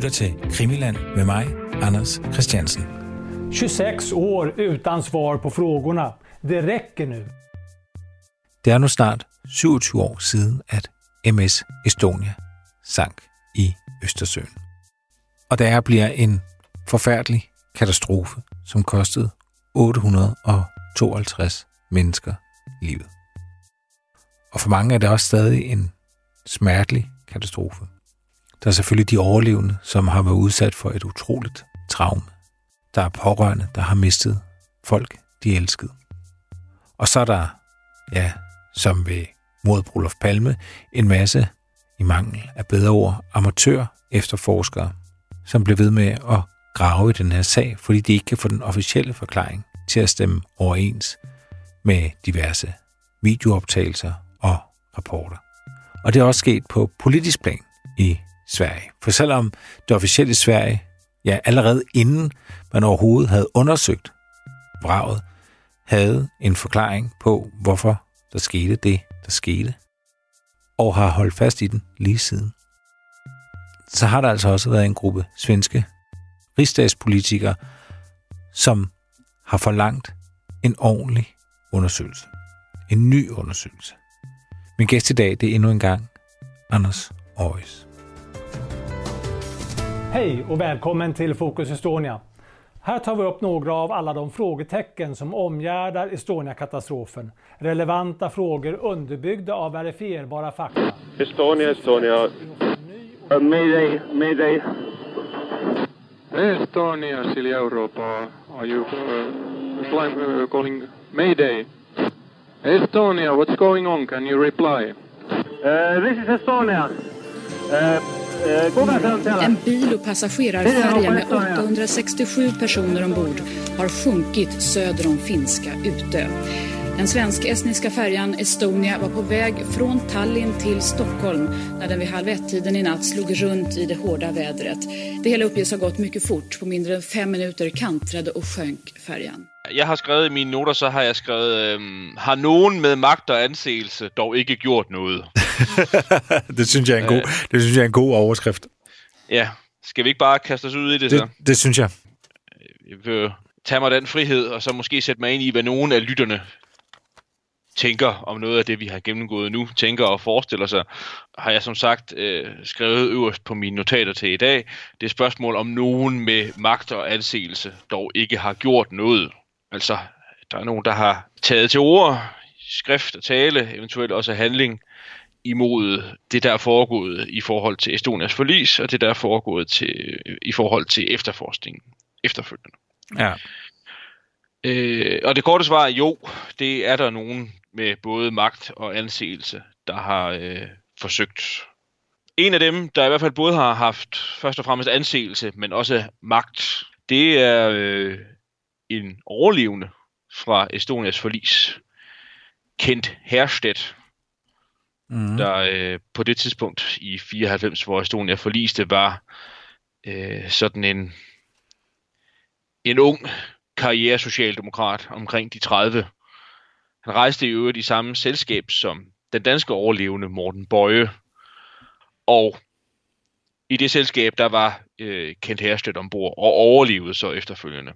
lytter til Krimiland med mig, Anders Christiansen. 26 år uden svar på frågorna. Det rækker nu. Det er nu snart 27 år siden, at MS Estonia sank i Østersøen. Og der bliver en forfærdelig katastrofe, som kostede 852 mennesker livet. Og for mange er det også stadig en smertelig katastrofe. Der er selvfølgelig de overlevende, som har været udsat for et utroligt traume. Der er pårørende, der har mistet folk, de elskede. Og så er der, ja, som ved mordet på Olof Palme, en masse, i mangel af bedre ord, amatør-efterforskere, som blev ved med at grave i den her sag, fordi de ikke kan få den officielle forklaring til at stemme overens med diverse videooptagelser og rapporter. Og det er også sket på politisk plan i Sverige. For selvom det officielle Sverige, ja, allerede inden man overhovedet havde undersøgt vraget, havde en forklaring på, hvorfor der skete det, der skete, og har holdt fast i den lige siden, så har der altså også været en gruppe svenske rigsdagspolitikere, som har forlangt en ordentlig undersøgelse. En ny undersøgelse. Min gæst i dag, det er endnu en gang Anders Ås. Hej och välkommen till Fokus Estonia. Här tar vi upp några av alla de frågetecken som omgärdar Estonia-katastrofen. Relevanta frågor underbyggda av verifierbara fakta. Estonia, Estonia. Mayday, mayday. Estonia, Silja Europa. Are you calling mayday? Estonia, what's going on? Can you reply? This is Estonia. En bil- och passagerarfärja med 867 personer ombord har sjunkit söder om Finska Utö. Den svensk-estniska färjan Estonia var på väg från Tallinn till Stockholm när den vid 12-tiden i natt slog runt i det hårda vädret. Det hela uppges har gått mycket fort. På mindre än 5 minuter kantrade och sjönk färjan. Jeg har skrevet i mine noter, så har jeg skrevet, har nogen med magt og anseelse dog ikke gjort noget? Det synes jeg er en god overskrift. Ja, skal vi ikke bare kaste os ud i det så? Det synes jeg. Jeg vil tage mig den frihed, og så måske sætte mig ind i, hvad nogen af lytterne tænker om noget af det, vi har gennemgået nu, tænker og forestiller sig, har jeg som sagt skrevet øverst på mine notater til i dag. Det er spørgsmål om nogen med magt og anseelse dog ikke har gjort noget. Altså, der er nogen, der har taget til ord, skrift og tale, eventuelt også handling, imod det, der er foregået i forhold til Estonias forlis, og det, der er foregået i forhold til efterforskningen efterfølgende. Ja. Og det korte svar er jo, det er der nogen med både magt og anseelse, der har forsøgt. En af dem, der i hvert fald både har haft først og fremmest anseelse, men også magt, det er... en overlevende fra Estonias forlis, Kent Härstedt, der på det tidspunkt i 94, hvor Estonia forliste, var sådan en ung karriere-socialdemokrat omkring de 30. Han rejste i øvrigt i samme selskab som den danske overlevende Morten Bøje, og i det selskab, der var Kent Härstedt ombord og overlevede så efterfølgende,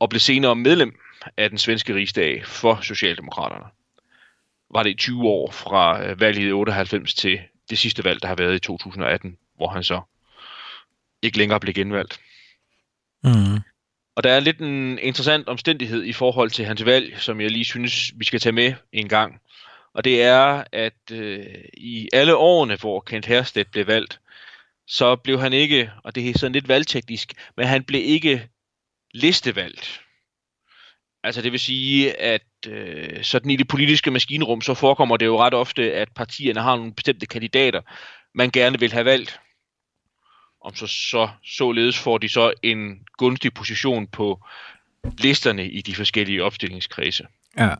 og blev senere medlem af den svenske rigsdag for Socialdemokraterne. Var det i 20 år fra valget i 98 til det sidste valg, der har været i 2018, hvor han så ikke længere blev genvalgt. Mm. Og der er lidt en interessant omstændighed i forhold til hans valg, som jeg lige synes, vi skal tage med en gang. Og det er, at i alle årene, hvor Kent Härstedt blev valgt, så blev han ikke, og det er sådan lidt valgteknisk, men han blev ikke listevalgt. Altså det vil sige, at sådan i det politiske maskinrum, så forekommer det jo ret ofte, at partierne har nogle bestemte kandidater, man gerne vil have valgt. Om således får de så en gunstig position på listerne i de forskellige opstillingskredse. Ja.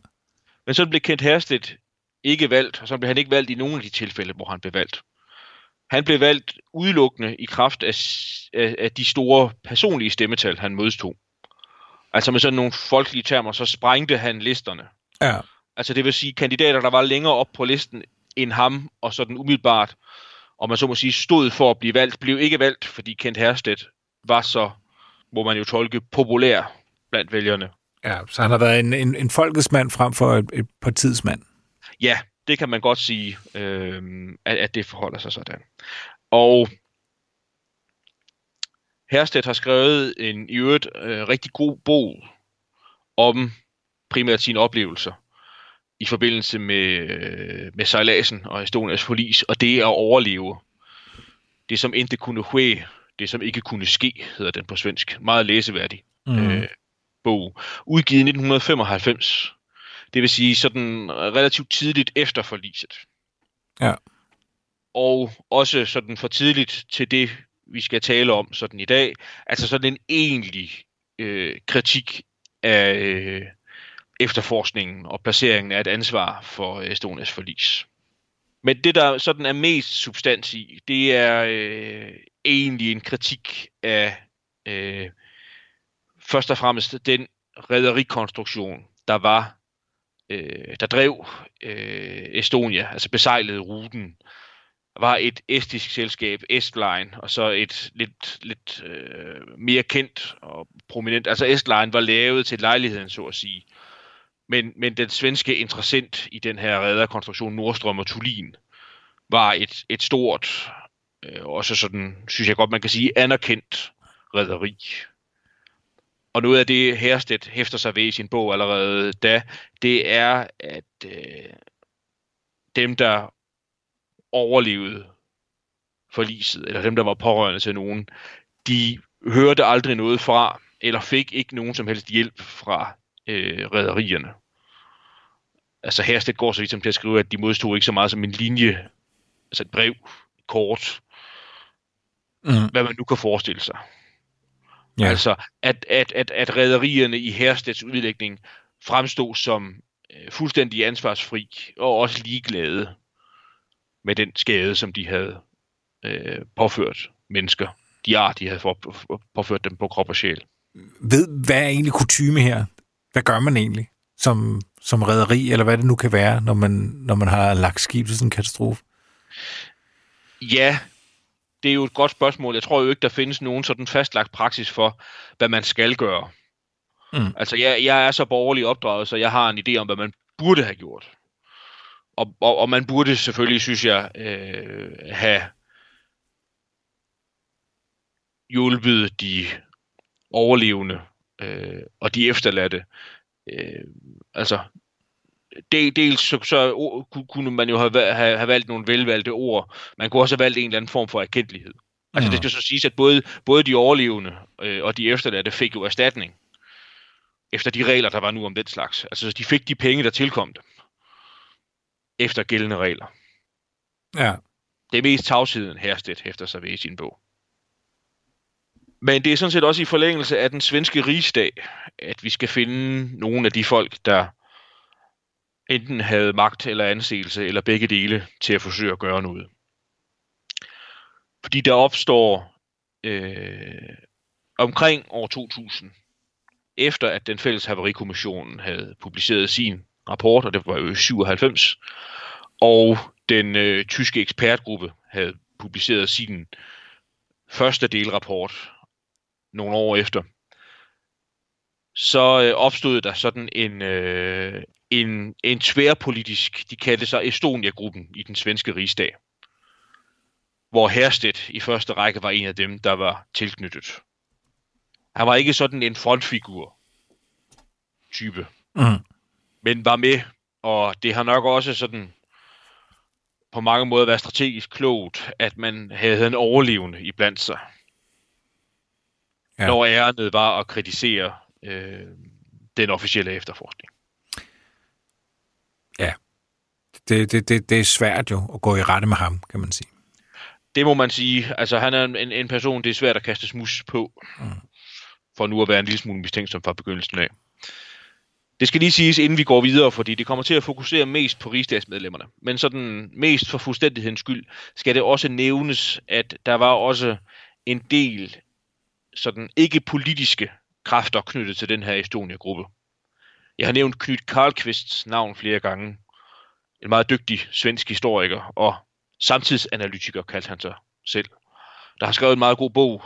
Men så blev Kent Härstedt ikke valgt, og så blev han ikke valgt i nogen af de tilfælde, hvor han blev valgt. Han blev valgt udelukkende i kraft af de store personlige stemmetal, han modstod. Altså med sådan nogle folkelige termer, så sprængte han listerne. Ja. Altså det vil sige kandidater, der var længere op på listen end ham, og sådan umiddelbart og man så må sige stod for at blive valgt, blev ikke valgt, fordi Kent Härstedt var så, må man jo tolke, populær blandt vælgerne. Ja, så han har været en folkesmand frem for et partidsmand. Ja, det kan man godt sige, at det forholder sig sådan. Og Härstedt har skrevet en i øvrigt rigtig god bog om primært sine oplevelser i forbindelse med sejladsen og Estonias forlis, og det at overleve. Det som ikke kunne ske, det som ikke kunne ske, hedder den på svensk. Meget læseværdig bog. Udgivet i 1995. Det vil sige sådan relativt tidligt efter forliset. Ja. Og også sådan for tidligt til det, vi skal tale om sådan i dag. Altså sådan en egentlig kritik af efterforskningen og placeringen af et ansvar for Estonias forlis. Men det, der sådan er mest substans i, det er egentlig en kritik af først og fremmest den rederikonstruktion, der var, der drev Estonia, altså besejlede ruten, var et estisk selskab, Estline, og så et lidt mere kendt og prominent, altså Estline var lavet til lejligheden, så at sige. Men den svenske interessent i den her rederkonstruktion, Nordstrøm og Thulin, var et stort, også sådan, synes jeg godt, man kan sige, anerkendt rederi. Og noget af det, Härstedt hæfter sig ved i sin bog allerede da, det er, at dem, der overlevede forliset, eller dem, der var pårørende til nogen, de hørte aldrig noget fra, eller fik ikke nogen som helst hjælp fra rederierne. Altså Härstedt går så vidt som til at skrive, at de modstod ikke så meget som en linje, altså et brev, et kort, hvad man nu kan forestille sig. Ja. Altså at rederierne i Härstedts udlægning fremstod som fuldstændig ansvarsfri og også ligeglade med den skade, som de havde påført mennesker, de ar, de havde påført dem på krop og sjæl. Hvad er egentlig kutyme her? Hvad gør man egentlig som rederi, eller hvad det nu kan være, når man har lagt skib til sådan en katastrofe? Ja, det er jo et godt spørgsmål. Jeg tror jo ikke, der findes nogen sådan fastlagt praksis for, hvad man skal gøre. Altså, jeg er så borgerlig opdraget, så jeg har en idé om, hvad man burde have gjort. Og man burde selvfølgelig, synes jeg, have hjulpet de overlevende og de efterladte. Altså, dels så kunne man jo have valgt nogle velvalgte ord. Man kunne også have valgt en eller anden form for erkendelighed. Altså, det skal så siges, at både de overlevende og de efterladte fik jo erstatning efter de regler, der var nu om den slags. Altså, de fik de penge, der tilkom dem efter gældende regler. Ja. Det er mest tavsheden, Härstedt hæfter sig ved i sin bog. Men det er sådan set også i forlængelse af den svenske rigsdag, at vi skal finde nogle af de folk, der enten havde magt eller anseelse, eller begge dele, til at forsøge at gøre noget. Fordi der opstår omkring år 2000, efter at den fælles havarikommissionen havde publiceret sin rapport, og det var jo 97, og den tyske ekspertgruppe havde publiceret sin første delrapport nogle år efter, så opstod der sådan en tværpolitisk, de kaldte sig Estonia-gruppen i den svenske rigsdag, hvor Härstedt i første række var en af dem, der var tilknyttet. Han var ikke sådan en frontfigur-type, men var med, og det har nok også sådan på mange måder været strategisk klogt, at man havde en overlevende iblandt sig, når ærendet var at kritisere den officielle efterforskning. Ja, det er svært jo at gå i rette med ham, kan man sige. Det må man sige. Altså, han er en person, det er svært at kaste smuds på, for nu at være en lille smule mistænksom fra begyndelsen af. Det skal lige siges, inden vi går videre, fordi det kommer til at fokusere mest på rigsdagsmedlemmerne. Men sådan mest for fuldstændighedens skyld skal det også nævnes, at der var også en del sådan ikke politiske kræfter knyttet til den her Estonia-gruppe. Jeg har nævnt Knut Carlqvists navn flere gange. En meget dygtig svensk historiker og Samtidsanalytiker kaldte han sig selv. Der har skrevet en meget god bog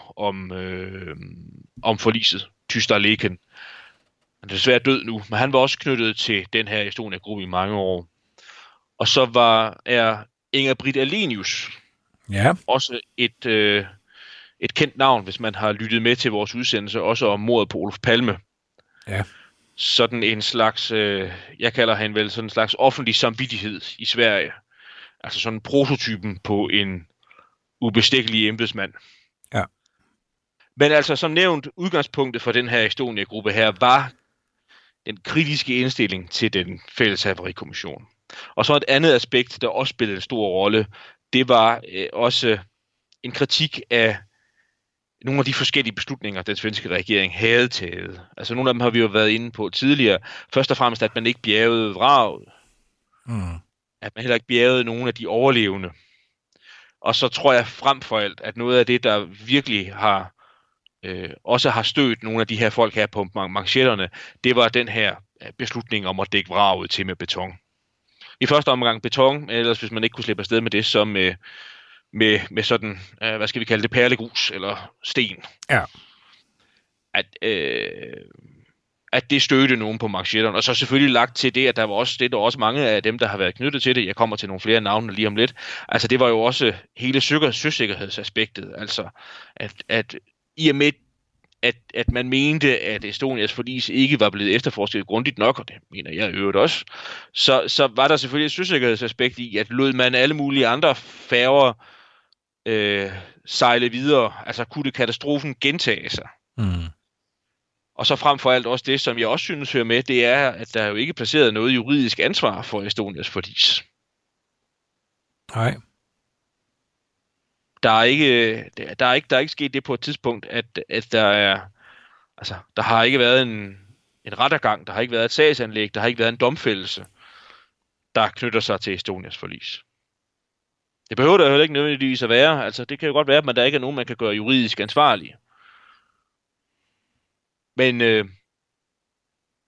om forliset, Tyskarleken. Han er desværre død nu, men han var også knyttet til den her Estonia-gruppe i mange år. Og så er Inger-Britt Ahlenius også et kendt navn, hvis man har lyttet med til vores udsendelse, også om mordet på Olof Palme. Ja. Sådan en slags, jeg kalder hende vel, sådan en slags offentlig samvittighed i Sverige. Altså sådan prototypen på en ubestikkelig embedsmand. Ja. Men altså, som nævnt, udgangspunktet for den her Estonia-gruppe her var den kritiske indstilling til den fælles havarikommission. Og så et andet aspekt, der også spillede en stor rolle, det var også en kritik af nogle af de forskellige beslutninger, den svenske regering havde taget. Altså nogle af dem har vi jo været inde på tidligere. Først og fremmest, at man ikke bjergede vraget. Mm. At man heller ikke bjergede nogen af de overlevende. Og så tror jeg frem for alt, at noget af det, der virkelig har også har stødt nogle af de her folk her på manchetterne, det var den her beslutning om at dække vraget til med beton. I første omgang beton, ellers hvis man ikke kunne slippe afsted med det, så med sådan, hvad skal vi kalde det, perlegrus eller sten. Ja. At det stødte nogen på manchetterne. Og så selvfølgelig lagt til det, at der var også det, der også mange af dem, der har været knyttet til det. Jeg kommer til nogle flere navne lige om lidt. Altså det var jo også hele søsikkerhedsaspektet. Altså at i og med, at man mente, at Estonias forlis ikke var blevet efterforsket grundigt nok, og det mener jeg i øvrigt også, så var der selvfølgelig et søsikkerhedsaspekt i, at lod man alle mulige andre færger sejle videre, altså kunne det katastrofen gentage sig. Mm. Og så frem for alt også det, som jeg også synes hører med, det er, at der jo ikke er placeret noget juridisk ansvar for Estonias forlis. Nej. Der er ikke sket det på et tidspunkt, at der er, altså der har ikke været en rettergang, der har ikke været et sagsanlæg, der har ikke været en domfældelse, der knytter sig til Estonias forlis. Det behøver der heller ikke nødvendigvis at være. Altså det kan jo godt være, at der ikke er nogen, man kan gøre juridisk ansvarlig. Men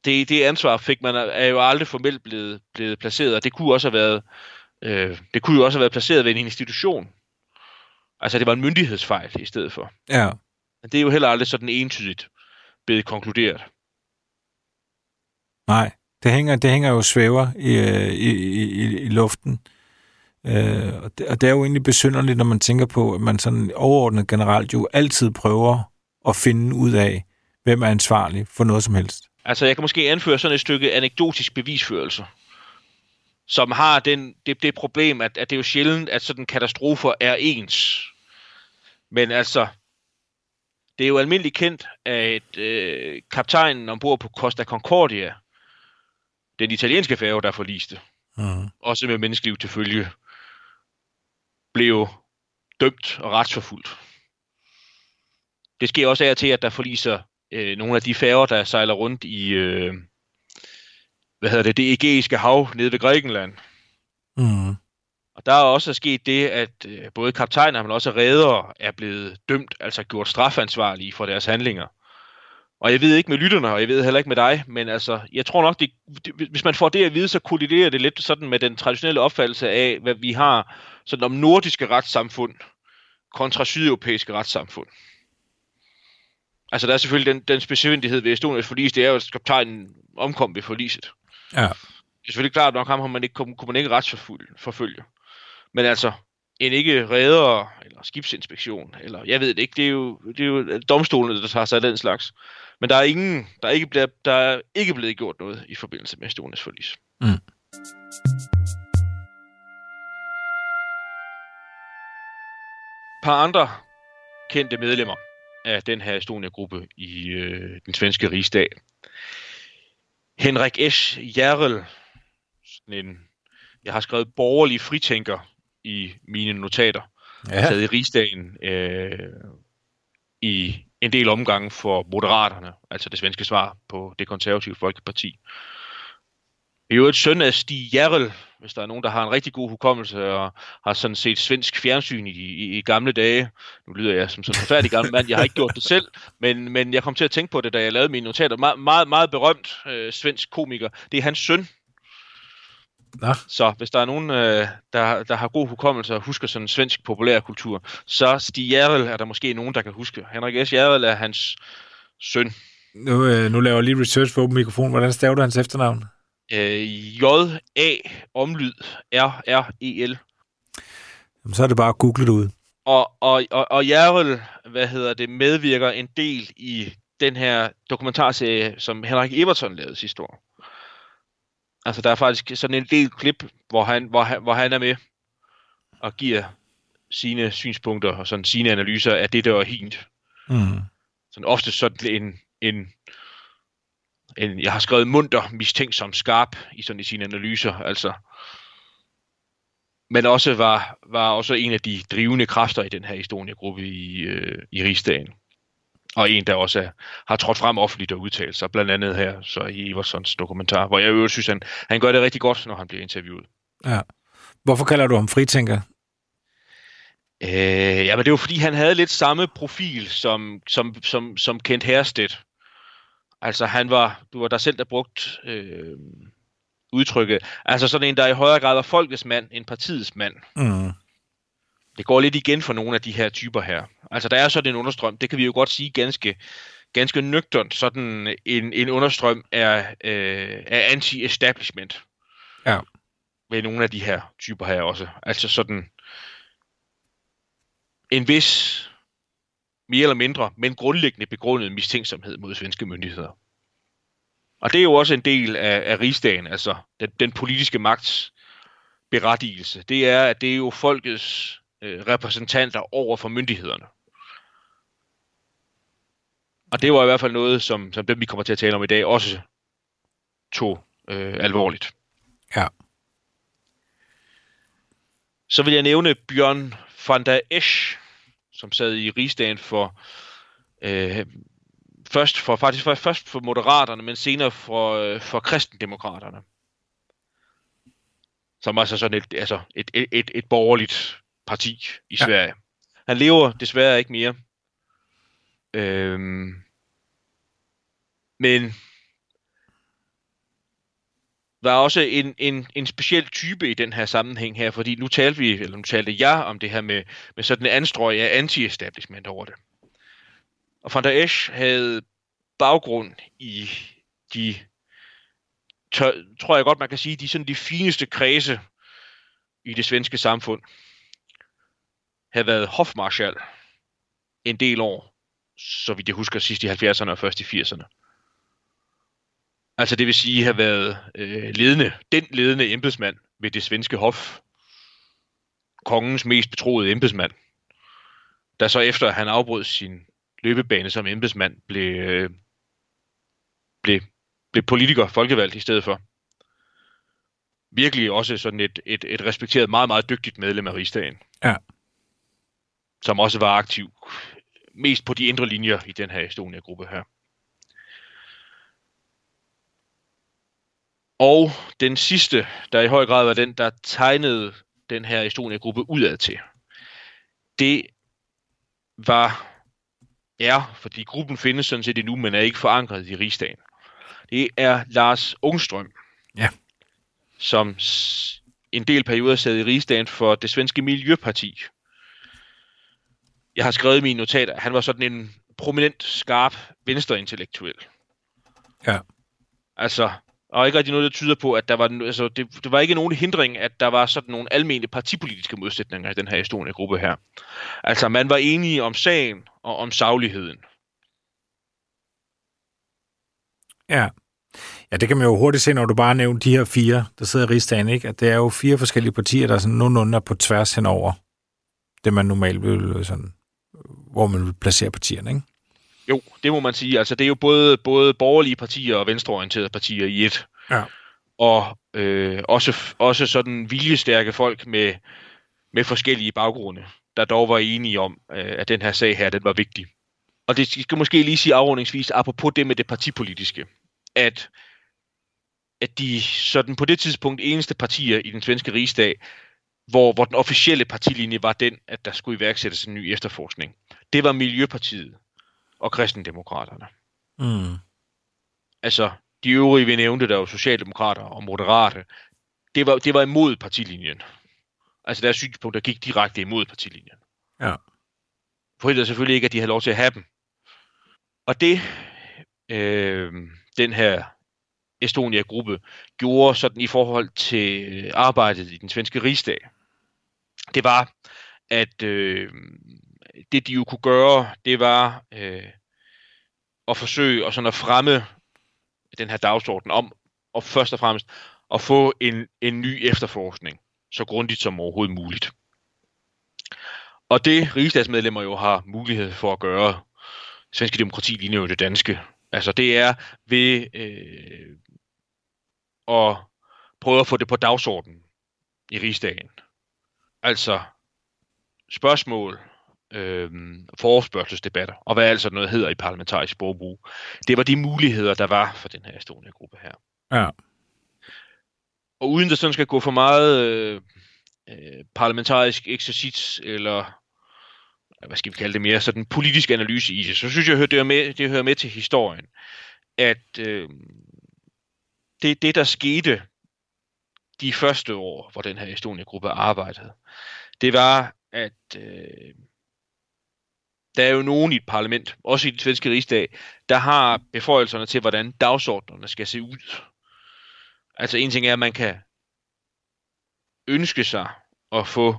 det ansvar fik man er jo aldrig formelt blevet placeret, og det kunne også have været placeret ved en institution. Altså, det var en myndighedsfejl i stedet for. Ja. Men det er jo heller aldrig sådan entydigt blevet konkluderet. Nej, det hænger jo svæver i luften. Og det er jo egentlig besynderligt, når man tænker på, at man sådan overordnet generelt jo altid prøver at finde ud af, hvem er ansvarlig for noget som helst. Altså, jeg kan måske anføre sådan et stykke anekdotisk bevisførelse, som har det problem, at det er jo sjældent, at sådan katastrofer er ens. Men altså, det er jo almindeligt kendt, at kaptajnen ombord på Costa Concordia, den italienske færge, der forliste, også med menneskeliv til følge, blev dømt og retsforfulgt. Det sker også af og til, at der forliser nogle af de færger, der sejler rundt i... det ægæiske hav nede ved Grækenland. Mm. Og der er også sket det, at både kaptajner, men også redere er blevet dømt, altså gjort strafansvarlige for deres handlinger. Og jeg ved ikke med lytterne, og jeg ved heller ikke med dig, men altså, jeg tror nok, hvis man får det at vide, så kolliderer det lidt sådan med den traditionelle opfattelse af, hvad vi har sådan om nordiske retssamfund kontra sydeuropæiske retssamfund. Altså, der er selvfølgelig den specifikerhed ved Estonias forlis, det er jo, at kaptajnen omkom ved forliset. Ja. Det er selvfølgelig klart nok, at man ikke kunne retsforfølge. Men altså, en ikke redder eller skibsinspektion, eller jeg ved det ikke, det er jo domstolene, der tager sig af den slags. Men der er ingen, der er ikke blevet gjort noget i forbindelse med Estonias forlis. Mm. Et par andre kendte medlemmer af den her Estonia-gruppe i den svenske rigsdag. Henrik S. Järrel, jeg har skrevet borgerlig fritænker i mine notater, sad i rigsdagen i en del omgange for Moderaterne, altså det svenske svar på det konservative folkeparti. Det er jo et søn af Stig Järrel, hvis der er nogen, der har en rigtig god hukommelse og har sådan set svensk fjernsyn i gamle dage. Nu lyder jeg som sådan en forfærdelig gammel mand. Jeg har ikke gjort det selv, men jeg kom til at tænke på det, da jeg lavede mine notater. Meget berømt svensk komiker. Det er hans søn. Ja. Så hvis der er nogen, der har god hukommelse og husker sådan svensk populærkultur, så Stig Järrel er der måske nogen, der kan huske. Henrik S. Järrel er hans søn. Nu laver jeg lige research for åben mikrofon. Hvordan staver du hans efternavn? J-A-R-R-E-L. Jamen, så er det bare at google det ud. Og Järrel, medvirker en del i den her dokumentarserie, som Henrik Evertsson lavede sidste år. Altså, der er faktisk sådan en del klip, hvor han er med og giver sine synspunkter og sådan sine analyser af det, der var hint. Mm. Sådan ofte sådan en jeg har skrevet munter, mistænksom, skarp i sine analyser, altså. Men også var også en af de drivende kræfter i den her Estonia-gruppe i Rigsdagen. Og en, der også har trådt frem offentligt og udtalt sig, blandt andet her så i Evertssons dokumentar, hvor jeg øvrigt synes, han gør det rigtig godt, når han bliver interviewet. Ja. Hvorfor kalder du ham fritænker? Men det var, fordi han havde lidt samme profil som Kent Härstedt. Altså, du var der selv, der brugt udtrykket. Altså sådan en, der i højere grad var folkets mand end partiets mand. Mm. Det går lidt igen for nogle af de her typer her. Altså, der er sådan en understrøm, det kan vi jo godt sige ganske nøgternt, sådan en understrøm er anti-establishment. Ja. Ved nogle af de her typer her også. Altså sådan en vis, mere eller mindre, men grundlæggende begrundet mistænksomhed mod svenske myndigheder. Og det er jo også en del af rigsdagen, altså den politiske magts berettigelse. Det er, at det er jo folkets repræsentanter over for myndighederne. Og det var i hvert fald noget, som dem, vi kommer til at tale om i dag, også tog alvorligt. Ja. Så vil jeg nævne Björn von der Esch, som sad i rigsdagen for Moderaterne, men senere for Kristendemokraterne. Som altså sådan et borgerligt parti i Sverige. Ja. Han lever desværre ikke mere. Men der er også en speciel type i den her sammenhæng her, fordi nu talte jeg om det her med sådan en anstrøg af anti-establishment over det. Og von der Esch havde baggrund i tror jeg godt man kan sige, de fineste kredse i det svenske samfund. Havde været hofmarskal en del år, så vidt jeg husker, sidst i 70'erne og først i 80'erne. Altså det vil sige, at have været den ledende embedsmand ved det svenske hof. Kongens mest betroede embedsmand. Der så efter, at han afbrød sin løbebane som embedsmand, blev politiker, folkevalgt i stedet for. Virkelig også sådan et respekteret, meget, meget dygtigt medlem af rigsdagen. Ja. Som også var aktiv mest på de indre linjer i den her Estonia-gruppe her. Og den sidste, der i høj grad var den, der tegnede den her Estonia-gruppe udad til, det fordi gruppen findes sådan set endnu, men er ikke forankret i rigsdagen. Det er Lars Ångström, ja. Som en del perioder sad i rigsdagen for det svenske Miljøparti. Jeg har skrevet i mine notater, han var sådan en prominent, skarp venstreintellektuel. Ja. Altså, og ikke rigtig noget, der tyder på, at der var, det var ikke nogen hindring, at der var sådan nogle almene partipolitiske modsætninger i den her Estonia-gruppe her. Altså, man var enige om sagen og om sagligheden. Ja. Ja, det kan man jo hurtigt se, når du bare nævner de her fire, der sidder i rigsdagen, ikke? At det er jo fire forskellige partier, der er sådan nogenlunde på tværs henover det, man normalt vil sådan, hvor man vil placere partierne, ikke? Jo, det må man sige. Altså, det er jo både borgerlige partier og venstreorienterede partier i et. Ja. Og også sådan viljestærke folk med forskellige baggrunde, der dog var enige om, at den her sag her, den var vigtig. Og det skal måske lige sige afrundingsvis, apropos det med det partipolitiske, at de sådan på det tidspunkt eneste partier i den svenske rigsdag, hvor den officielle partilinje var den, at der skulle iværksættes en ny efterforskning. Det var Miljøpartiet og Kristendemokraterne. Mm. Altså, de øvrige, vi nævnte, der var Socialdemokrater og Moderate, det var imod partilinjen. Altså deres synspunkter gik direkte imod partilinjen. Ja. Forhindrede selvfølgelig ikke, at de havde lov til at have dem. Og det, den her Estonia-gruppe gjorde sådan i forhold til arbejdet i den svenske rigsdag, det var, at det de jo kunne gøre, det var at forsøge og sådan at fremme den her dagsorden om, og først og fremmest at få en ny efterforskning, så grundigt som overhovedet muligt. Og det rigsdagsmedlemmer jo har mulighed for at gøre, svenske demokrati ligner jo det danske. Altså det er ved at prøve at få det på dagsordenen i rigsdagen. Altså spørgsmål, forespørgselsdebatter, og hvad altså noget hedder i parlamentarisk sprogbrug. Det var de muligheder, der var for den her Estonia-gruppe her. Ja. Og uden der sådan skal gå for meget parlamentarisk eksercits, eller hvad skal vi kalde det mere, sådan politisk analyse i det, så synes jeg, det hører med til historien, at det, der skete de første år, hvor den her Estonia-gruppe arbejdede, det var, at der er jo nogen i et parlament, også i den svenske rigsdag, der har beføjelserne til, hvordan dagsordnerne skal se ud. Altså en ting er, at man kan ønske sig at få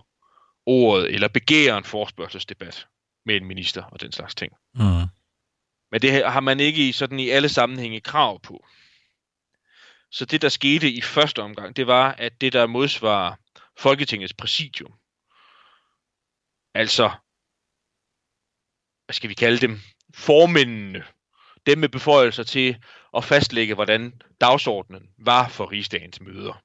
ordet, eller begære en forespørgselsdebat med en minister og den slags ting. Mm. Men det har man ikke sådan i alle sammenhænge krav på. Så det, der skete i første omgang, det var, at det, der modsvarer Folketingets præsidium, altså, hvad skal vi kalde dem, formændene, dem med beføjelser til at fastlægge, hvordan dagsordenen var for rigsdagens møder.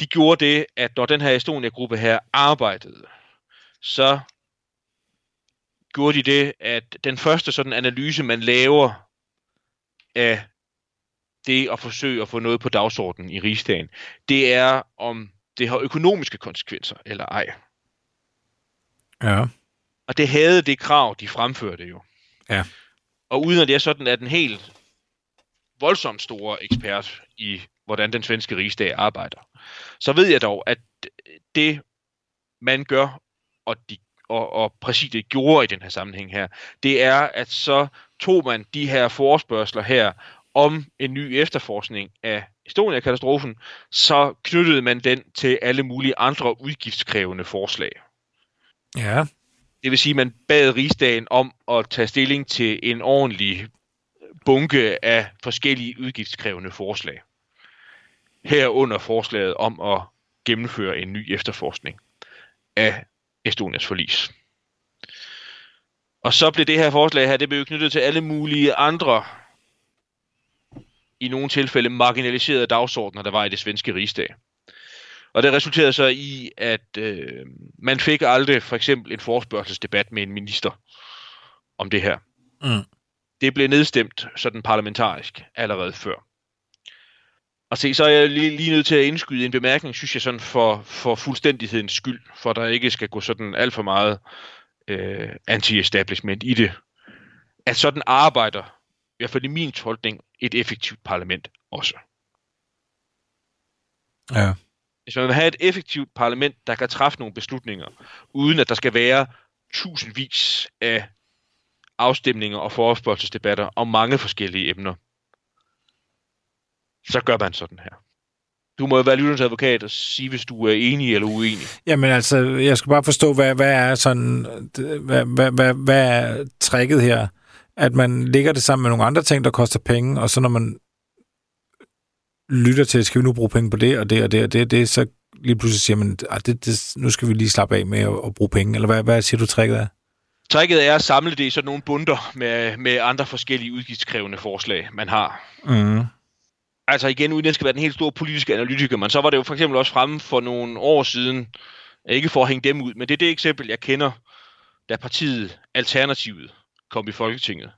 De gjorde det, at når den her Estonia-gruppe her arbejdede, så gjorde de det, at den første sådan analyse, man laver af det at forsøge at få noget på dagsordenen i rigsdagen, det er, om det har økonomiske konsekvenser eller ej. Ja. Og det havde det krav, de fremførte jo. Ja. Og uden at det er sådan, at en helt voldsomt stor ekspert i, hvordan den svenske rigsdag arbejder, så ved jeg dog, at det, man gør, og præsidiet gjorde i den her sammenhæng her, det er, at så tog man de her forespørgsler her om en ny efterforskning af Estonia-katastrofen, så knyttede man den til alle mulige andre udgiftskrævende forslag. Ja. Det vil sige, at man bad rigsdagen om at tage stilling til en ordentlig bunke af forskellige udgiftskrævende forslag. Herunder forslaget om at gennemføre en ny efterforskning af Estonias forlis. Og så blev det her forslag her, det blev knyttet til alle mulige andre, i nogle tilfælde marginaliserede dagsordner, der var i det svenske rigsdag. Og det resulterede så i, at man fik aldrig for eksempel en forespørgselsdebat med en minister om det her. Mm. Det blev nedstemt sådan parlamentarisk allerede før. Og se, så er jeg lige nødt til at indskyde en bemærkning, synes jeg sådan for fuldstændighedens skyld, for der ikke skal gå sådan alt for meget anti-establishment i det. At sådan arbejder, i hvert fald i min tolkning, et effektivt parlament også. Ja. Hvis man vil have et effektivt parlament, der kan træffe nogle beslutninger, uden at der skal være tusindvis af afstemninger og forespørgselsdebatter om mange forskellige emner, så gør man sådan her. Du må jo være lytterens advokat og sige, hvis du er enig eller uenig. Jamen altså, jeg skal bare forstå, hvad er tricket her? At man lægger det sammen med nogle andre ting, der koster penge, og så når man lytter til, skal vi nu bruge penge på det og det og det og det, det så lige pludselig siger man, nu skal vi lige slappe af med at bruge penge, eller hvad siger du, tricket er? Tricket er at samle det i sådan nogle bunter med andre forskellige udgiftskrævende forslag, man har. Mm. Altså igen, uden at det skal være den helt store politiske analytiker, men så var det jo for eksempel også fremme for nogle år siden, ikke for at hænge dem ud, men det er det eksempel, jeg kender, da partiet Alternativet kom i Folketinget.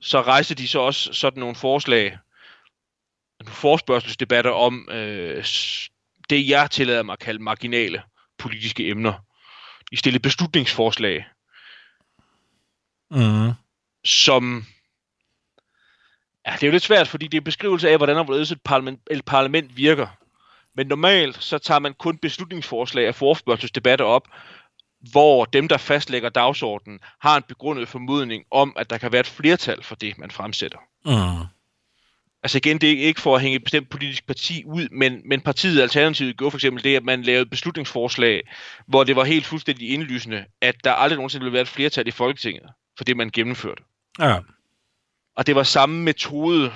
Så rejste de så også sådan nogle forslag, forespørgselsdebatter om det, jeg tillader mig at kalde marginale politiske emner. De stillede beslutningsforslag, som Ja, det er jo lidt svært, fordi det er en beskrivelse af, hvordan et parlament virker. Men normalt, så tager man kun beslutningsforslag af forespørgselsdebatter op, hvor dem, der fastlægger dagsordenen, har en begrundet formodning om, at der kan være et flertal for det, man fremsætter. Altså igen, det er ikke for at hænge et bestemt politisk parti ud, men partiet Alternativet gjorde for eksempel det, at man lavede beslutningsforslag, hvor det var helt fuldstændig indlysende, at der aldrig nogensinde ville være et flertal i Folketinget for det, man gennemførte. Ja. Og det var samme metode,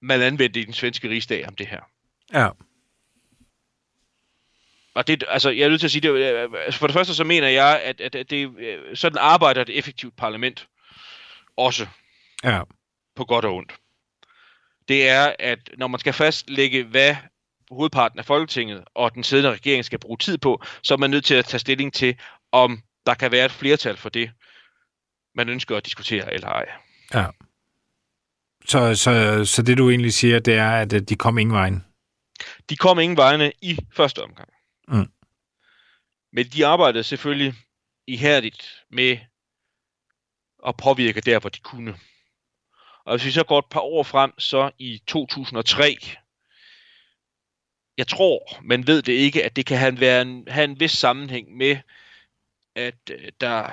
man anvendte i den svenske rigsdag om det her. Ja. Og det, altså, jeg er nødt til at sige, det, altså for det første så mener jeg, at det, sådan arbejder et effektivt parlament også. Ja. På godt og ondt. Det er, at når man skal fastlægge, hvad hovedparten af Folketinget og den siddende regering skal bruge tid på, så er man nødt til at tage stilling til, om der kan være et flertal for det, man ønsker at diskutere eller ej. Ja. Så det du egentlig siger, det er, at de kom ingen vegne? De kom ingen vegne i første omgang. Mm. Men de arbejdede selvfølgelig ihærdigt med at påvirke der, hvor de kunne. Og hvis vi så går et par år frem, så i 2003, jeg tror, man ved det ikke, at det kan have en vis sammenhæng med, at der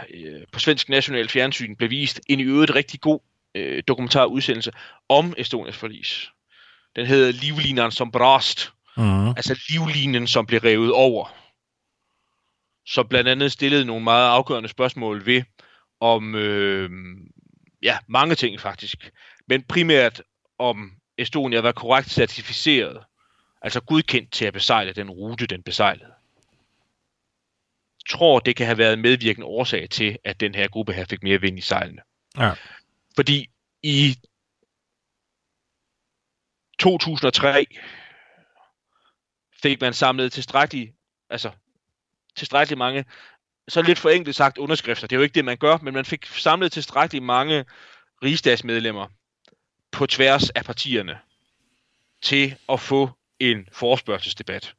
på Svensk National Fjernsyn blev vist en i øvrigt rigtig god dokumentarudsendelse om Estonias forlis. Den hedder Livlinjen som brast, altså livlinjen, som blev revet over. Så blandt andet stillede nogle meget afgørende spørgsmål ved, om... ja, mange ting faktisk, men primært om Estonia var korrekt certificeret, altså godkendt til at besejle den rute, den besejlede. Jeg tror, det kan have været en medvirkende årsag til, at den her gruppe her fik mere vind i sejlene. Ja. Fordi i 2003 fik man samlet tilstrækkeligt mange, så lidt forenklet sagt, underskrifter. Det er jo ikke det, man gør, men man fik samlet tilstrækkeligt mange rigsdagsmedlemmer på tværs af partierne til at få en forespørgselsdebat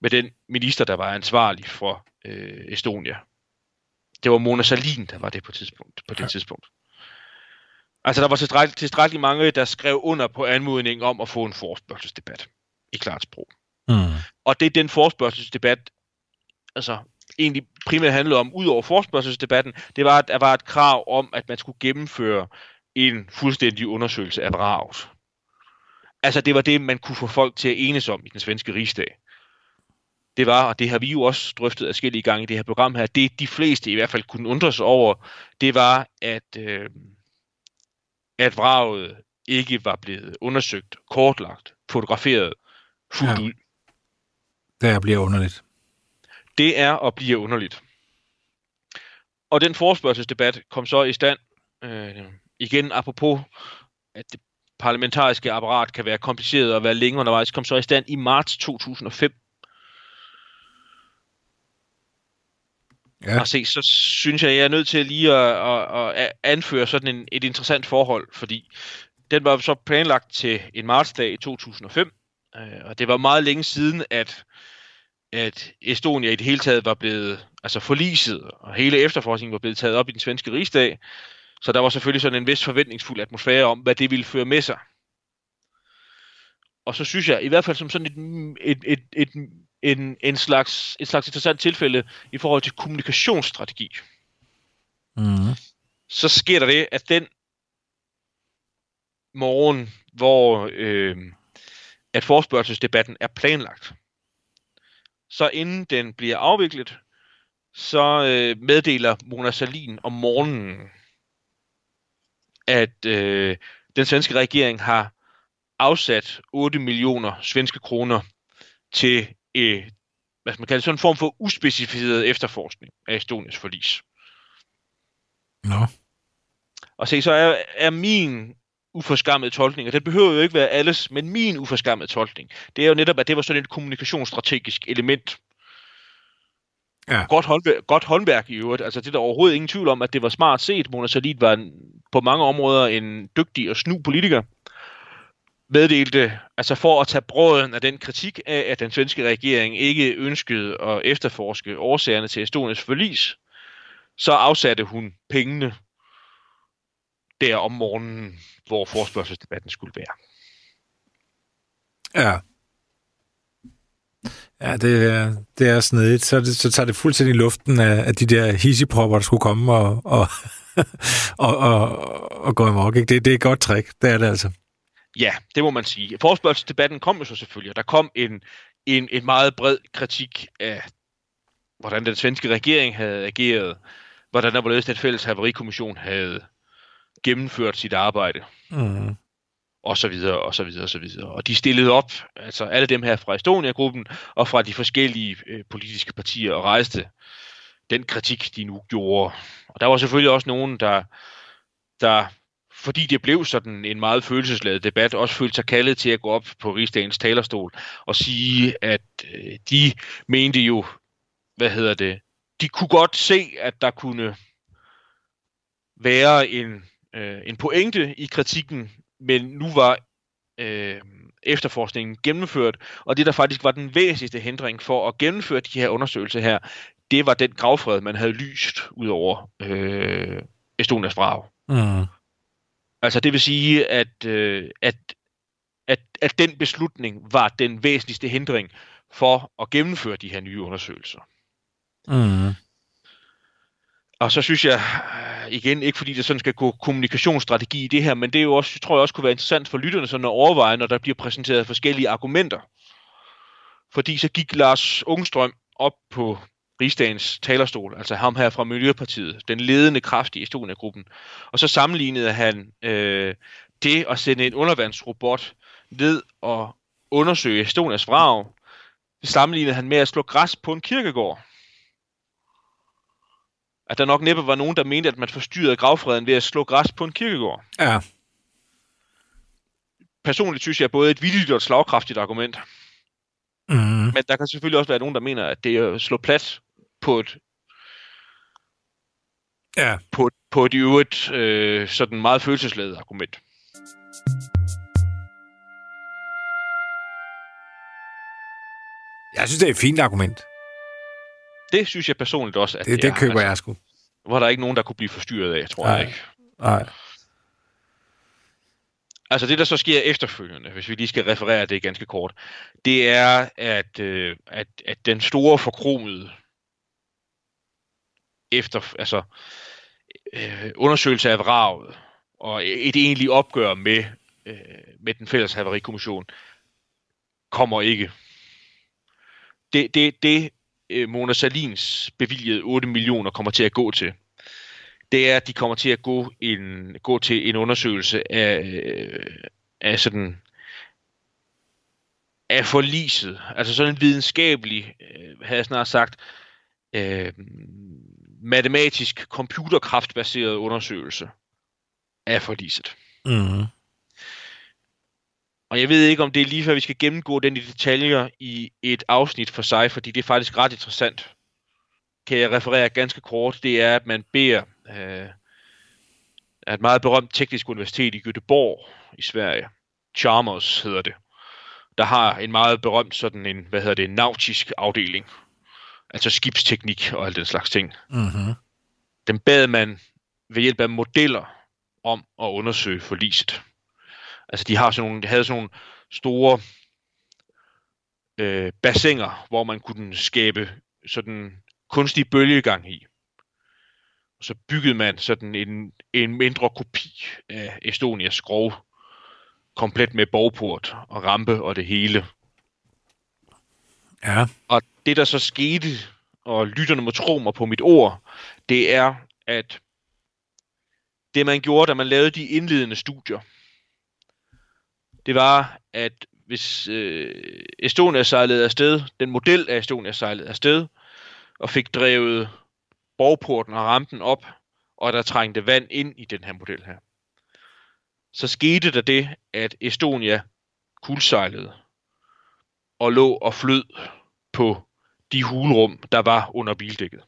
med den minister, der var ansvarlig for Estonia. Det var Mona Sahlin, der var det på det tidspunkt. Altså, der var tilstrækkeligt mange, der skrev under på anmodningen om at få en forespørgselsdebat i klart sprog. Mm. Og det er den forespørgselsdebat, altså... egentlig primært handlede om, ud over forespørgselsdebatten, det var, at der var et krav om, at man skulle gennemføre en fuldstændig undersøgelse af vraget. Altså, det var det, man kunne få folk til at enes om i den svenske rigsdag. Det var, og det har vi jo også drøftet adskillige gange i det her program her, det de fleste i hvert fald kunne undre sig over, det var, at vraget ikke var blevet undersøgt, kortlagt, fotograferet fuldt ud. Det bliver underligt. Det er og bliver underligt. Og den forespørgselsdebat kom så i stand, igen apropos, at det parlamentariske apparat kan være kompliceret og være længe undervejs, kom så i stand i marts 2005. Ja. Og se, så synes jeg er nødt til lige at anføre sådan et interessant forhold, fordi den var så planlagt til en martsdag i 2005, og det var meget længe siden, at Estonia i det hele taget var blevet forliset, og hele efterforskningen var blevet taget op i den svenske rigsdag, så der var selvfølgelig sådan en vis forventningsfuld atmosfære om, hvad det ville føre med sig. Og så synes jeg, i hvert fald som sådan et slags interessant tilfælde i forhold til kommunikationsstrategi, så sker der det, at den morgen, hvor at forespørgselsdebatten er planlagt, så inden den bliver afviklet, så meddeler Mona Sahlin om morgenen, at den svenske regering har afsat 8 millioner svenske kroner til sådan en form for uspecificeret efterforskning af Estonias forlis. No. Og se, så er min uforskammede tolkning, og det behøver jo ikke være alles, men min uforskammede tolkning, det er jo netop, at det var sådan et kommunikationsstrategisk element. Ja. Godt håndværk i øvrigt, altså det er der overhovedet ingen tvivl om, at det var smart set. Mona Sahlin var på mange områder en dygtig og snu politiker, meddelte, altså for at tage brøden af den kritik af, at den svenske regering ikke ønskede at efterforske årsagerne til Estonias forlis, så afsatte hun pengene der om morgenen, hvor forespørgselsdebatten skulle være. Ja. Ja, det er snedigt. Så tager det fuldstændig luften af de der hissipropper, der skulle komme og gå amok. Det er et godt trick, det er det altså. Ja, det må man sige. Forespørgselsdebatten kom jo så selvfølgelig, og der kom en meget bred kritik af, hvordan den svenske regering havde ageret, hvordan der var løst, at fælles havarikommission havde gennemført sit arbejde. Mm. Og så videre, og så videre, og så videre. Og de stillede op, altså alle dem her fra Estonia-gruppen, og fra de forskellige politiske partier, og rejste den kritik, de nu gjorde. Og der var selvfølgelig også nogen, der fordi det blev sådan en meget følelsesladet debat, også følte sig kaldet til at gå op på Rigsdagens talerstol, og sige, at de mente jo, de kunne godt se, at der kunne være en pointe i kritikken, men nu var efterforskningen gennemført, og det, der faktisk var den væsentligste hindring for at gennemføre de her undersøgelser her, det var den gravfred, man havde lyst ud over Estonias vrag. Mm. Altså, det vil sige, at den beslutning var den væsentligste hindring for at gennemføre de her nye undersøgelser. Mm. Og så synes jeg, igen, ikke fordi der sådan skal gå kommunikationsstrategi i det her, men det er jo også, tror jeg også kunne være interessant for lytterne sådan at overveje, når der bliver præsenteret forskellige argumenter. Fordi så gik Lars Ångström op på Rigsdagens talerstol, altså ham her fra Miljøpartiet, den ledende kraft i Estonia-gruppen, og så sammenlignede han det at sende en undervandsrobot ned og undersøge Estonias vrag, sammenlignede han med at slå græs på en kirkegård. At der nok næppe var nogen, der mente, at man forstyrrede gravfreden ved at slå græs på en kirkegård. Ja. Personligt synes jeg både et vildt og et slagkraftigt argument. Mm. Men der kan selvfølgelig også være nogen, der mener, at det er at slå plads på et på et øvrigt sådan meget følelsesladet argument. Jeg synes, det er et fint argument. Det synes jeg personligt også, at det køber altså, jeg sgu. Hvor der ikke nogen, der kunne blive forstyrret af, tror jeg ikke. Nej. Altså det, der så sker efterfølgende, hvis vi lige skal referere det ganske kort, det er, at den store forkromede undersøgelse af vraget og et egentligt opgør med den fælles havarikommission kommer ikke. Det Mona Sahlins bevilgede 8 millioner kommer til at gå til, det er, at de kommer til at gå til en undersøgelse af forliset. Altså sådan en videnskabelig, havde jeg snart sagt, matematisk computerkraftbaseret undersøgelse af forliset. Mm. Og jeg ved ikke, om det er lige før, vi skal gennemgå den i detaljer i et afsnit for sig, fordi det er faktisk ret interessant. Kan jeg referere ganske kort, det er, at man beder et meget berømt teknisk universitet i Göteborg i Sverige, Chalmers hedder det, der har en meget berømt sådan en, nautisk afdeling, altså skibsteknik og alt den slags ting. Uh-huh. Den bad man ved hjælp af modeller om at undersøge forliset. Altså de havde sådan nogle store bassiner, hvor man kunne skabe sådan kunstig bølgegang i. Og så byggede man sådan en mindre kopi af Estonias skrog, komplet med borgport og rampe og det hele. Ja. Og det, der så skete, og lytterne må tro mig på mit ord, det er, at det, man gjorde, da man lavede de indledende studier, det var, at hvis Estonia sejlede afsted, den model af Estonia sejlede afsted, og fik drevet borgporten og rampen op, og der trængte vand ind i den her model her, så skete der det, at Estonia kuldsejlede og lå og flød på de hulrum, der var under bildækket.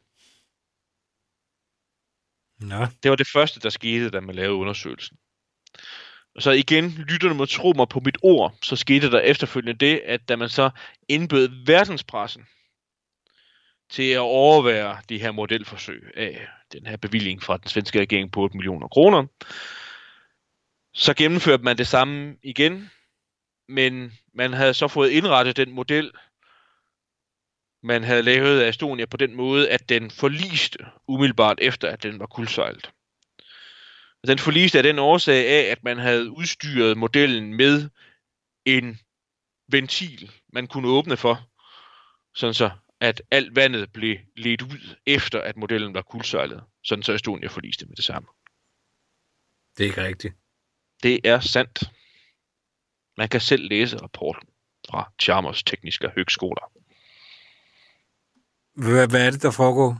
Nå. Det var det første, der skete, da man lavede undersøgelsen. Og så igen, lytterne må tro mig på mit ord, så skete der efterfølgende det, at da man så indbød verdenspressen til at overvære de her modelforsøg af den her bevilling fra den svenske regering på 8 millioner kroner, Så gennemførte man det samme igen, men man havde så fået indrettet den model, man havde lavet af Estonia på den måde, at den forliste umiddelbart efter, at den var kuldsejlet. Den forliste af den årsag af, at man havde udstyret modellen med en ventil, man kunne åbne for, sådan så at alt vandet blev ledt ud, efter at modellen var kuldsejlet. Sådan så Estonia forliste med det samme. Det er ikke rigtigt. Det er sandt. Man kan selv læse rapporten fra Chalmers tekniske høgskoler. Hvad er det, der foregår?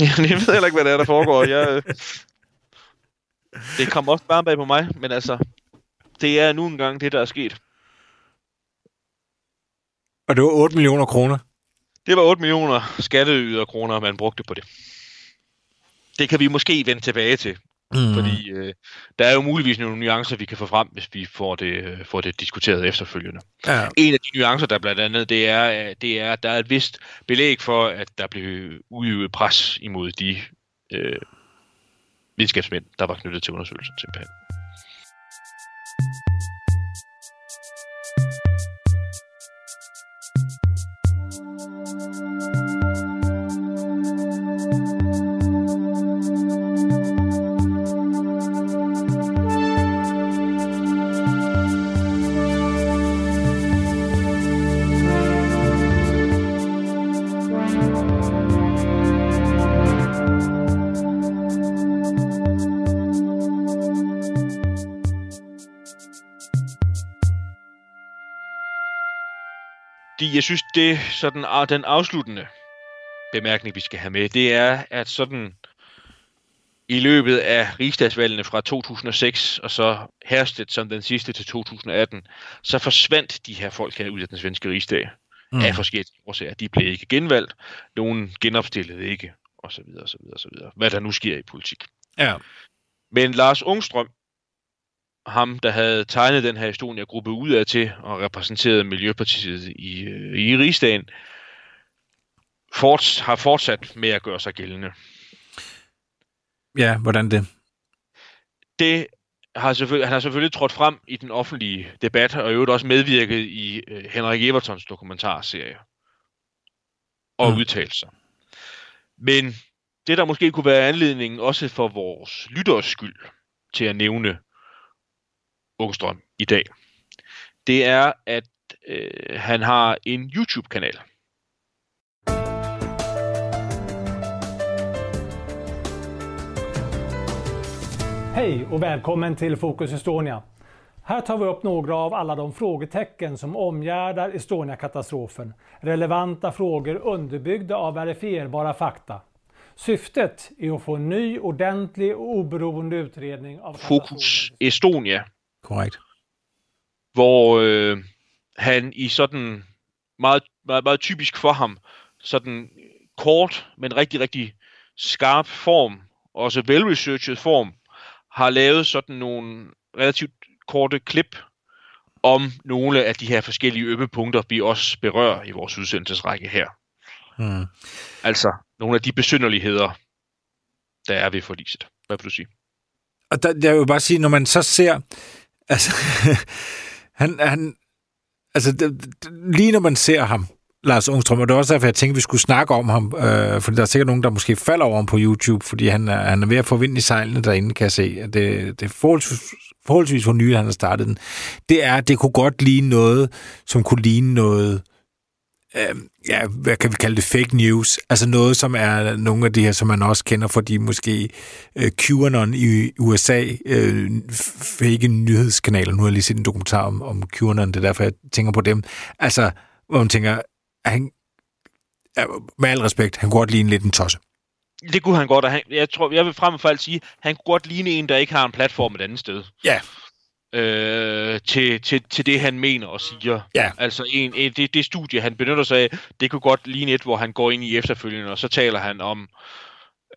Jeg ved heller ikke, hvad det er, der foregår. Det kom også bare bag på mig, men altså, det er nu engang det, der er sket. Og det var 8 millioner kroner? Det var 8 millioner skatteyderkroner, man brugte på det. Det kan vi måske vende tilbage til, fordi der er jo muligvis nogle nuancer, vi kan få frem, hvis vi får det diskuteret efterfølgende. Ja. En af de nuancer, der blandt andet, det er, at der er et vist belæg for, at der blev udøvet pres imod de videnskabsmænd, der var knyttet til undersøgelsen simpelthen. Jeg synes, det sådan den afsluttende bemærkning, vi skal have med, det er, at sådan i løbet af rigsdagsvalgene fra 2006 og så Härstedt som den sidste til 2018, så forsvandt de her folk her ud af den svenske rigsdag af forskellige årsager. De blev ikke genvalgt, nogen genopstillede ikke, og så videre. Hvad der nu sker i politik. Ja. Men Lars Ångström, ham, der havde tegnet den her Estonia-gruppe udad til og repræsenteret Miljøpartiet i rigsdagen, har fortsat med at gøre sig gældende. Ja, hvordan det? Det har selvfølgelig, han har selvfølgelig trådt frem i den offentlige debat, og i øvrigt også medvirket i Henrik Evertssons dokumentarserie og udtalt sig. Men det, der måske kunne være anledningen også for vores lytteres skyld til at nævne Ångström i dag, det er, at han har en YouTube-kanal. Hej och välkommen till Fokus Estonia. Här tar vi upp några av alla de frågetecken som omgärdar Estonia-katastrofen. Relevanta frågor underbyggda av verifierbara fakta. Syftet är att få en ny, ordentlig och oberoende utredning av Fokus Estonia. Korrekt. Hvor han i sådan meget, meget, meget typisk for ham, sådan kort, men rigtig, rigtig skarp form, og også velresearchet form, har lavet sådan nogle relativt korte klip om nogle af de her forskellige ømmepunkter, vi også berører i vores udsendelsesrække her. Altså nogle af de besynderligheder, der er ved forliset. Hvad vil du sige? Og der, jeg vil bare sige, når man så ser... Altså, lige når man ser ham, Lars Ångström, og det er også derfor, jeg tænkte, vi skulle snakke om ham, fordi der er sikkert nogen, der måske falder over ham på YouTube, fordi han er ved at få vind i sejlene derinde, kan jeg se. Det er forholdsvis for nylig, han har startet den. Det kunne godt ligne noget, som kunne ligne noget, hvad kan vi kalde det, fake news, altså noget, som er nogle af de her, som man også kender fra de måske QAnon i USA, fake nyhedskanaler. Nu har jeg lige set en dokumentar om QAnon, det er derfor, jeg tænker på dem. Altså, hvor man tænker, han, med al respekt, han kunne godt ligne lidt en tosse. Det kunne han godt, og jeg vil frem for alt sige, han kunne godt ligne en, der ikke har en platform et andet sted. Ja. Til det, han mener og siger. Ja. Altså det studie, han benytter sig af, det kunne godt ligne et, hvor han går ind i efterfølgende, og så taler han om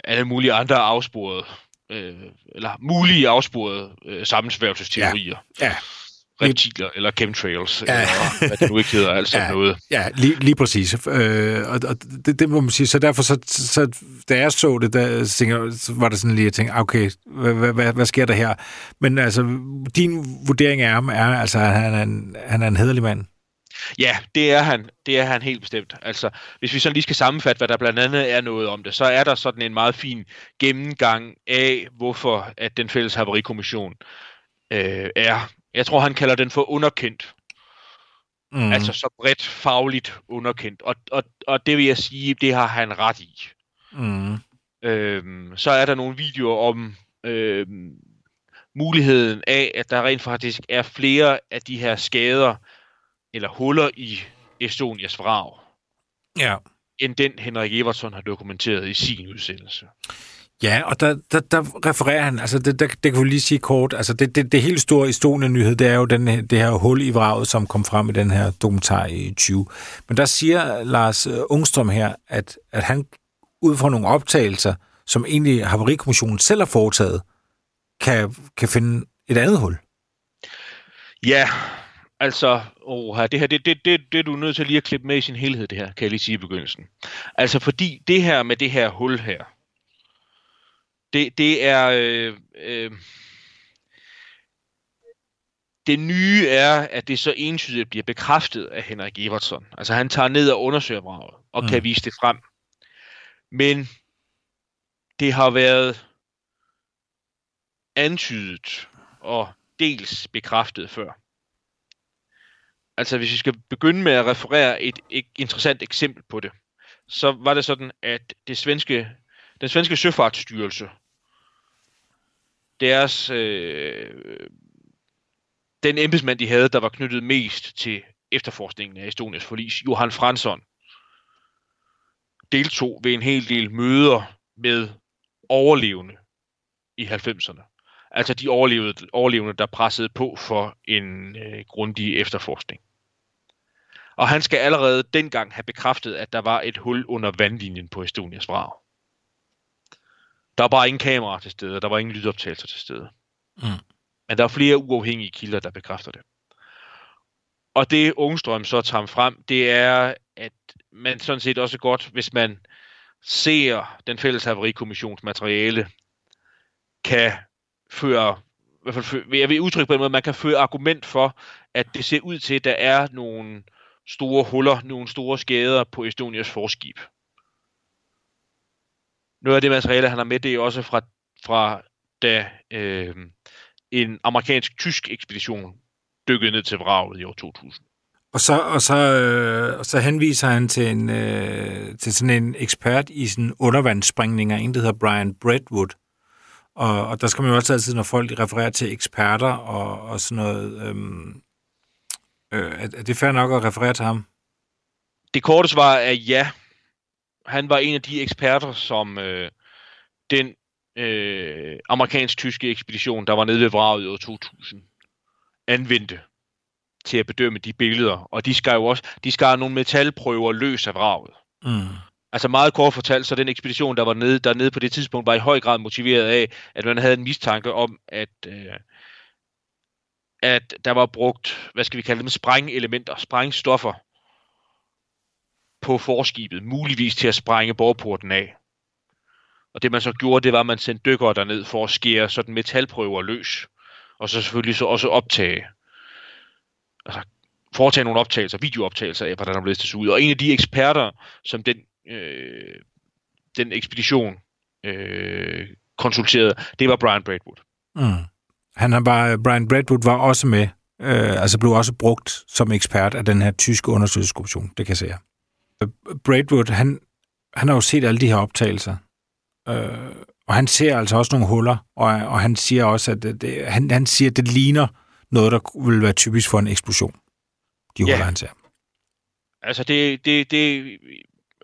alle mulige andre afsporede, eller mulige afsporede sammensværgelsesteorier. Ja. reptiler eller chemtrails, ja, eller hvad det nu ikke hedder, altså ja, noget. Ja, lige præcis. Og det må man sige. Så derfor, så da jeg så det, så var det sådan lige, at jeg tænkte, okay, hvad sker der her? Men altså, din vurdering af ham er, altså, at han er en hæderlig mand. Ja, det er han. Det er han helt bestemt. Altså, hvis vi sådan lige skal sammenfatte, hvad der blandt andet er noget om det, så er der sådan en meget fin gennemgang af, hvorfor at den fælles havarikommission er. Jeg tror, han kalder den for underkendt. Mm. Altså så bredt fagligt underkendt. Og det vil jeg sige, det har han ret i. Mm. Så er der nogle videoer om muligheden af, at der rent faktisk er flere af de her skader, eller huller i Estonias vrag, ja, end den Henrik Evertsson har dokumenteret i sin udsendelse. Ja, og der refererer han, altså det kan vi lige sige kort, altså det helt store Estonia-nyhed, det er jo det her hul i vraget, som kom frem i den her dokumentar i 20. Men der siger Lars Ångström her, at han ud fra nogle optagelser, som egentlig Havarikommissionen selv har foretaget, kan finde et andet hul. Ja, altså, det er du nødt til lige at klippe med i sin helhed, det her, kan jeg lige sige i begyndelsen. Altså, fordi det her med det her hul her, det nye er, at det så entydigt bliver bekræftet af Henrik Evertsson. Altså, han tager ned og undersøger vraget, og kan vise det frem. Men det har været antydet og dels bekræftet før. Altså, hvis vi skal begynde med at referere et interessant eksempel på det, så var det sådan, at den svenske Søfartsstyrelse, den embedsmand, de havde, der var knyttet mest til efterforskningen af Estonias forlis, Johan Franson, deltog ved en hel del møder med overlevende i 90'erne. Altså de overlevende, der pressede på for en grundig efterforskning. Og han skal allerede dengang have bekræftet, at der var et hul under vandlinjen på Estonias vrag. Der var bare ingen kameraer til stede, og der var ingen lydoptagelser til stede. Mm. Men der er flere uafhængige kilder, der bekræfter det. Og det Ångström så tager frem, det er, at man sådan set også godt, hvis man ser den fælles havarikommissions materiale, kan føre, i hvert fald jeg vil udtrykke på en måde, man kan føre argument for, at det ser ud til, at der er nogle store huller, nogle store skader på Estonias forskib. Noget af det materiale, han har med, det er også fra da en amerikansk-tysk ekspedition dykkede ned til vraget i år 2000. Og så henviser han til til sådan en ekspert i sådan undervandssprængninger, en der hedder Brian Braidwood. Og der skal man jo også altid, når folk refererer til eksperter og sådan noget, er det fair nok at referere til ham? Det korte svar er ja. Han var en af de eksperter, som den amerikansk-tyske ekspedition, der var nede ved vraget i år 2000, anvendte til at bedømme de billeder. Og de skar jo også nogle metalprøver løs af vraget. Mm. Altså meget kort fortalt, så den ekspedition, der var dernede på det tidspunkt, var i høj grad motiveret af, at man havde en mistanke om, at der var brugt, hvad skal vi kalde dem, sprængelementer, sprængstoffer på forskibet, muligvis til at sprænge borgporten af. Og det man så gjorde, det var, at man sendte dykkere derned for at skære sådan metalprøver løs, og så selvfølgelig så også foretage nogle optagelser, videooptagelser af, hvordan der blev stillet ud. Og en af de eksperter, som den ekspedition konsulterede, det var Brian Braidwood. Mm. Brian Braidwood var også med, altså blev også brugt som ekspert af den her tyske undersøgelseskommission, det kan jeg sige. Braidwood, han har jo set alle de her optagelser, og han ser altså også nogle huller, og han siger også, at han siger, at det ligner noget, der vil være typisk for en eksplosion. De huller, han ser. Altså det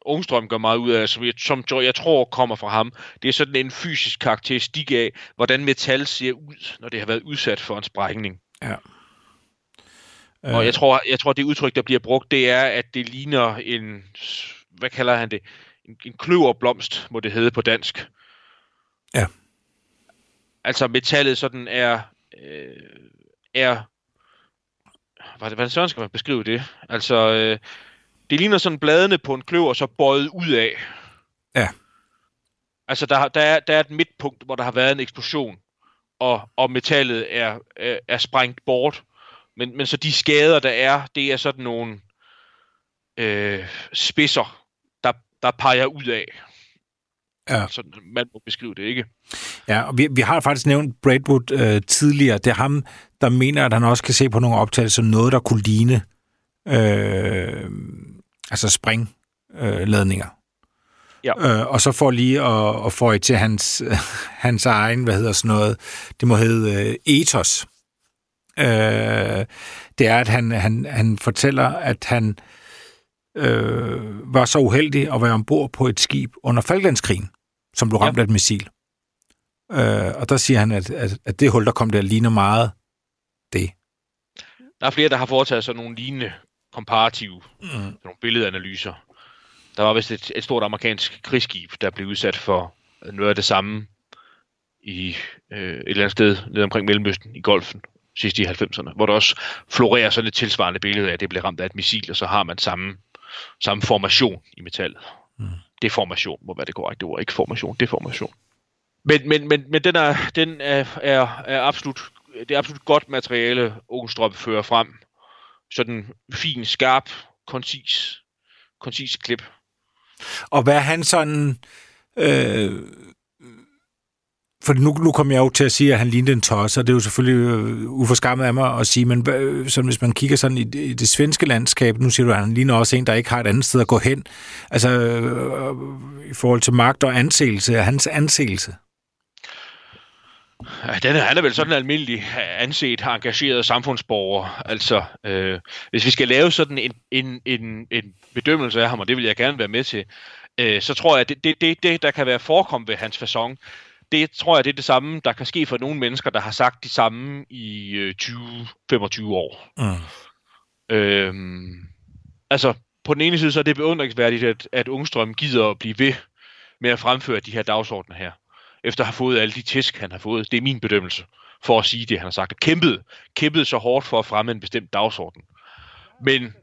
Ångström gør meget ud af, som jeg tror kommer fra ham. Det er sådan en fysisk karakteristik af, hvordan metal ser ud, når det har været udsat for en sprængning. Ja. Og jeg tror det udtryk, der bliver brugt, det er, at det ligner en, hvad kalder han det? En kløverblomst, må det hedde på dansk. Ja. Altså metallet sådan er Hvordan sådan skal man beskrive det? Altså, det ligner sådan bladene på en kløver, så bøjet ud af. Ja. Altså, der er et midtpunkt, hvor der har været en eksplosion, og metallet er sprængt bort. Men så de skader, der er, det er sådan nogle spidser, der peger ud af. Ja. Sådan man må beskrive det, ikke? Ja, og vi har faktisk nævnt Braidwood tidligere. Det er ham, der mener, at han også kan se på nogle optagelser noget, der kunne ligne altså springladninger. Ja. Og så for lige at få til hans egen, hvad hedder sådan noget, det må hedde ethos. Det er, at han fortæller, at han var så uheldig at være ombord på et skib under Falklandskrigen, som blev ramt af et missil. Og der siger han, at det hul, der kom der, ligner meget det. Der er flere, der har foretaget sådan nogle lignende komparative nogle billedanalyser. Der var vist et stort amerikansk krigsskib, der blev udsat for noget af det samme i et eller andet sted nede omkring Mellemøsten i Golfen sidst i 90'erne, hvor der også florerer sådan et tilsvarende billede af, at det bliver ramt af et missil, og så har man samme formation i metallet. Mm. Deformation må være det korrekte ord, ikke formation, deformation. Men den er absolut, det er absolut godt materiale, Ångström fører frem. Sådan fin, skarp, koncis klip. Og hvad han sådan... For nu kommer jeg jo til at sige, at han lignede en tosser, og det er jo selvfølgelig uforskammet af mig at sige, men sådan, hvis man kigger sådan i det svenske landskab, nu siger du, at han ligner også en, der ikke har et andet sted at gå hen. Altså, i forhold til magt og anseelse, hans anseelse. Han er vel sådan almindelig anset, har engageret samfundsborger. Altså, hvis vi skal lave sådan en bedømmelse af ham, og det vil jeg gerne være med til, så tror jeg, at det der kan være forekommet ved hans facon, det tror jeg, det er det samme, der kan ske for nogle mennesker, der har sagt det samme i 20-25 år. Mm. Altså, på den ene side, så er det beundringsværdigt, at Ångström gider at blive ved med at fremføre de her dagsordener her, efter at have fået alle de tæsk, han har fået. Det er min bedømmelse for at sige det, han har sagt. Kæmpede så hårdt for at fremme en bestemt dagsorden. Men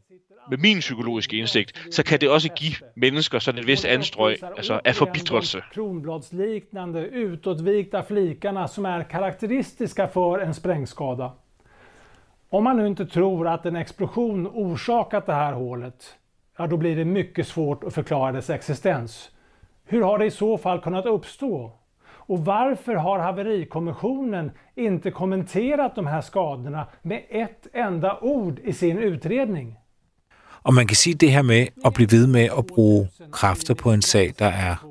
med min psykologiske indsigt, så kan det også give mennesker sådan et vist anstrøg, altså af forbittrelse. Kronbladsliknande utåtvikta flikarna som är karakteristiska för en sprängskada. Om man nu inte tror att en explosion orsakat det här hålet, ja, då blir det mycket svårt att förklara dess existens. Hur har det i så fall kunnat uppstå? Och varför har haverikommissionen inte kommenterat de här skadorna med ett enda ord i sin utredning? Og man kan sige det her med at blive ved med at bruge kræfter på en sag, der er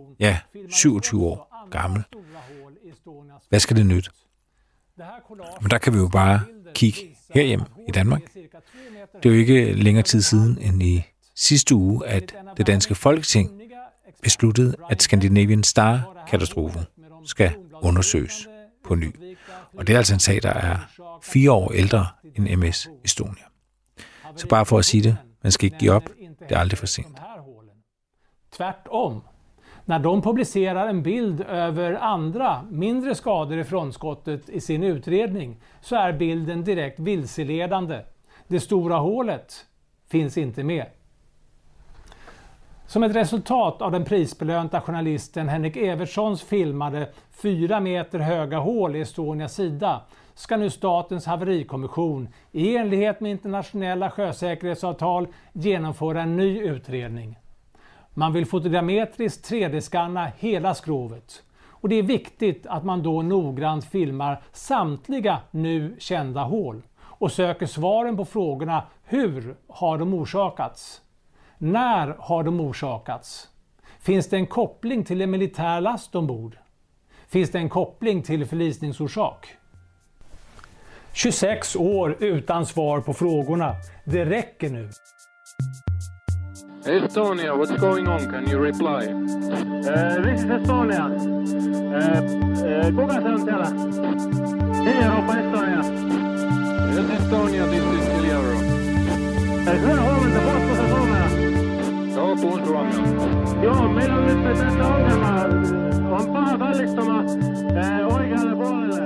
27 år gammel. Hvad skal det nytte? Men der kan vi jo bare kigge herhjemme i Danmark. Det er jo ikke længere tid siden end i sidste uge, at det danske Folketing besluttede, at Scandinavian Star-katastrofen skal undersøges på ny. Og det er altså en sag, der er 4 år ældre end MS Estonia. Så bare for at sige det, man skal ikke give op. Det er aldrig for sent. Tvärtom. När de publicerar en bild över andra mindre skador i frontskottet i sin utredning, så är bilden direkt vilseledande. Det stora hålet finns inte med. Som ett resultat av den prisbelönta journalisten Henrik Evertssons filmade 4 meter höga hål i Estonias sida, skal nu Statens haverikommission i enlighet med internationella sjösäkerhetsavtal genomföra en ny utredning. Man vill fotogrammetriskt 3D-skanna hela skrovet. Och det är viktigt att man då noggrant filmar samtliga nu kända hål och söker svaren på frågorna: hur har de orsakats? När har de orsakats? Finns det en koppling till en militär last ombord? Finns det en koppling till förlisningsorsak? 26 år utan svar på frågorna. Det räcker nu. Estonia, what's going on? Can you reply? This is Estonia. Kuka se on täällä? Silja Europa, Estonia. Yes, Estonia, this is Silja Europa. Hyvää huomenta, voitko se Suomea? Joo, puhun Suomea. Joo, meillä on nyt tässä ongelma. On paha vällistoma oikealle puolelle.